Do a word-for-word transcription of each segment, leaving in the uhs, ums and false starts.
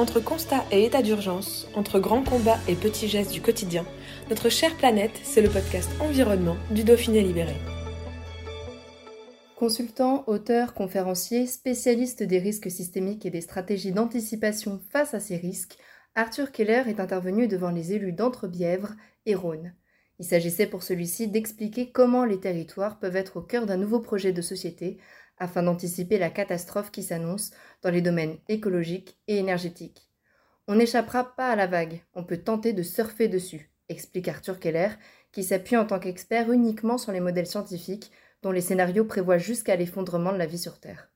Entre constat et état d'urgence, entre grands combats et petits gestes du quotidien, notre chère planète, c'est le podcast Environnement du Dauphiné Libéré. Consultant, auteur, conférencier, spécialiste des risques systémiques et des stratégies d'anticipation face à ces risques, Arthur Keller est intervenu devant les élus d'Entre-Bièvre et Rhône. Il s'agissait pour celui-ci d'expliquer comment les territoires peuvent être au cœur d'un nouveau projet de société afin d'anticiper la catastrophe qui s'annonce dans les domaines écologiques et énergétiques. On n'échappera pas à la vague, on peut tenter de surfer dessus, explique Arthur Keller, qui s'appuie en tant qu'expert uniquement sur les modèles scientifiques dont les scénarios prévoient jusqu'à l'effondrement de la vie sur Terre.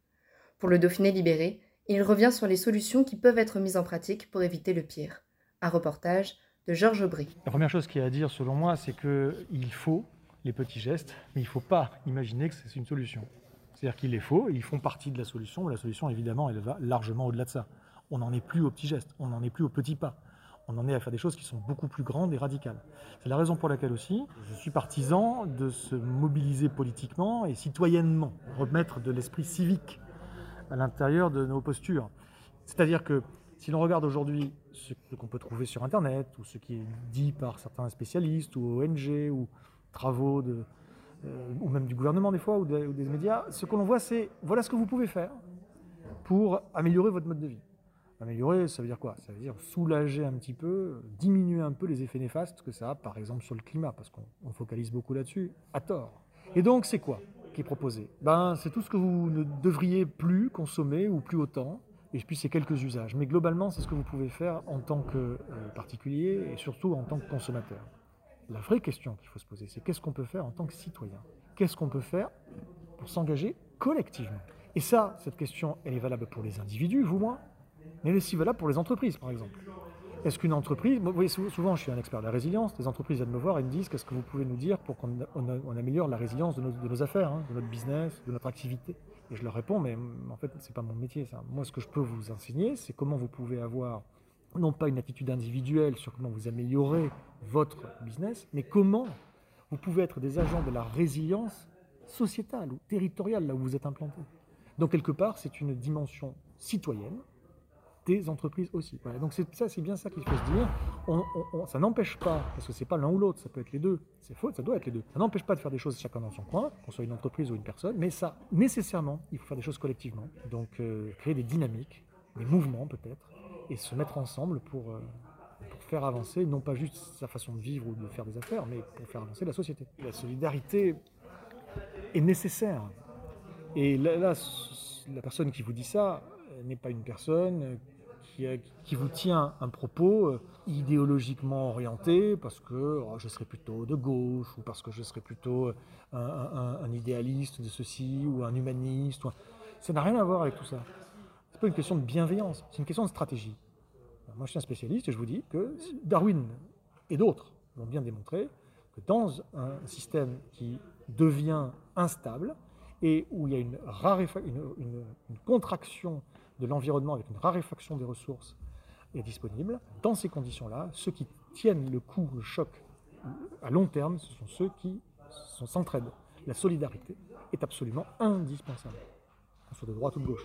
Pour le Dauphiné libéré, il revient sur les solutions qui peuvent être mises en pratique pour éviter le pire. Un reportage de Georges Aubry. La première chose qu'il y a à dire, selon moi, c'est qu'il faut les petits gestes, mais il ne faut pas imaginer que c'est une solution. C'est-à-dire qu'il les faut, et ils font partie de la solution, mais la solution, évidemment, elle va largement au-delà de ça. On n'en est plus aux petits gestes, on n'en est plus aux petits pas. On en est à faire des choses qui sont beaucoup plus grandes et radicales. C'est la raison pour laquelle aussi, je suis partisan de se mobiliser politiquement et citoyennement, remettre de l'esprit civique à l'intérieur de nos postures. C'est-à-dire que si l'on regarde aujourd'hui ce qu'on peut trouver sur Internet, ou ce qui est dit par certains spécialistes, ou O N G, ou travaux, de, euh, ou même du gouvernement des fois, ou, de, ou des médias, ce que l'on voit c'est, voilà ce que vous pouvez faire pour améliorer votre mode de vie. Améliorer, ça veut dire quoi ? Ça veut dire soulager un petit peu, diminuer un peu les effets néfastes que ça a, par exemple, sur le climat, parce qu'on focalise beaucoup là-dessus, à tort. Et donc, c'est quoi qui est proposé ? Ben, c'est tout ce que vous ne devriez plus consommer, ou plus autant, et puis c'est quelques usages. Mais globalement, c'est ce que vous pouvez faire en tant que euh, particulier, et surtout en tant que consommateur. La vraie question qu'il faut se poser, c'est qu'est-ce qu'on peut faire en tant que citoyen ? Qu'est-ce qu'on peut faire pour s'engager collectivement ? Et ça, cette question, elle est valable pour les individus, vous, moi, mais elle est aussi valable pour les entreprises, par exemple. Est-ce qu'une entreprise... Vous voyez, souvent, je suis un expert de la résilience. Les entreprises viennent me voir et me disent « Qu'est-ce que vous pouvez nous dire pour qu'on on, on améliore la résilience de nos, de nos affaires, hein, de notre business, de notre activité ?» Et je leur réponds « Mais en fait, ce n'est pas mon métier, ça. Moi, ce que je peux vous enseigner, c'est comment vous pouvez avoir, non pas une attitude individuelle sur comment vous améliorez votre business, mais comment vous pouvez être des agents de la résilience sociétale ou territoriale, là où vous êtes implanté. » Donc, quelque part, c'est une dimension citoyenne, des entreprises aussi. Voilà. Donc c'est, ça, c'est bien ça qu'il faut se dire. On, on, on, ça n'empêche pas, parce que c'est pas l'un ou l'autre, ça peut être les deux. C'est faux, ça doit être les deux. Ça n'empêche pas de faire des choses chacun dans son coin, qu'on soit une entreprise ou une personne, mais ça, nécessairement, il faut faire des choses collectivement. Donc euh, créer des dynamiques, des mouvements peut-être, et se mettre ensemble pour, euh, pour faire avancer, non pas juste sa façon de vivre ou de faire des affaires, mais pour faire avancer la société. La solidarité est nécessaire. Et là, là la personne qui vous dit ça n'est pas une personne Qui, qui vous tient un propos idéologiquement orienté parce que oh, je serais plutôt de gauche ou parce que je serais plutôt un, un, un idéaliste de ceci ou un humaniste. Ou un... Ça n'a rien à voir avec tout ça. C'est pas une question de bienveillance, c'est une question de stratégie. Alors, moi, je suis un spécialiste et je vous dis que Darwin et d'autres l'ont bien démontré que dans un système qui devient instable et où il y a une, raréfa... une, une, une contraction de l'environnement avec une raréfaction des ressources est disponible. Dans ces conditions-là, ceux qui tiennent le coup, le choc à long terme, ce sont ceux qui sont, s'entraident. La solidarité est absolument indispensable, qu'on soit de droite ou de gauche.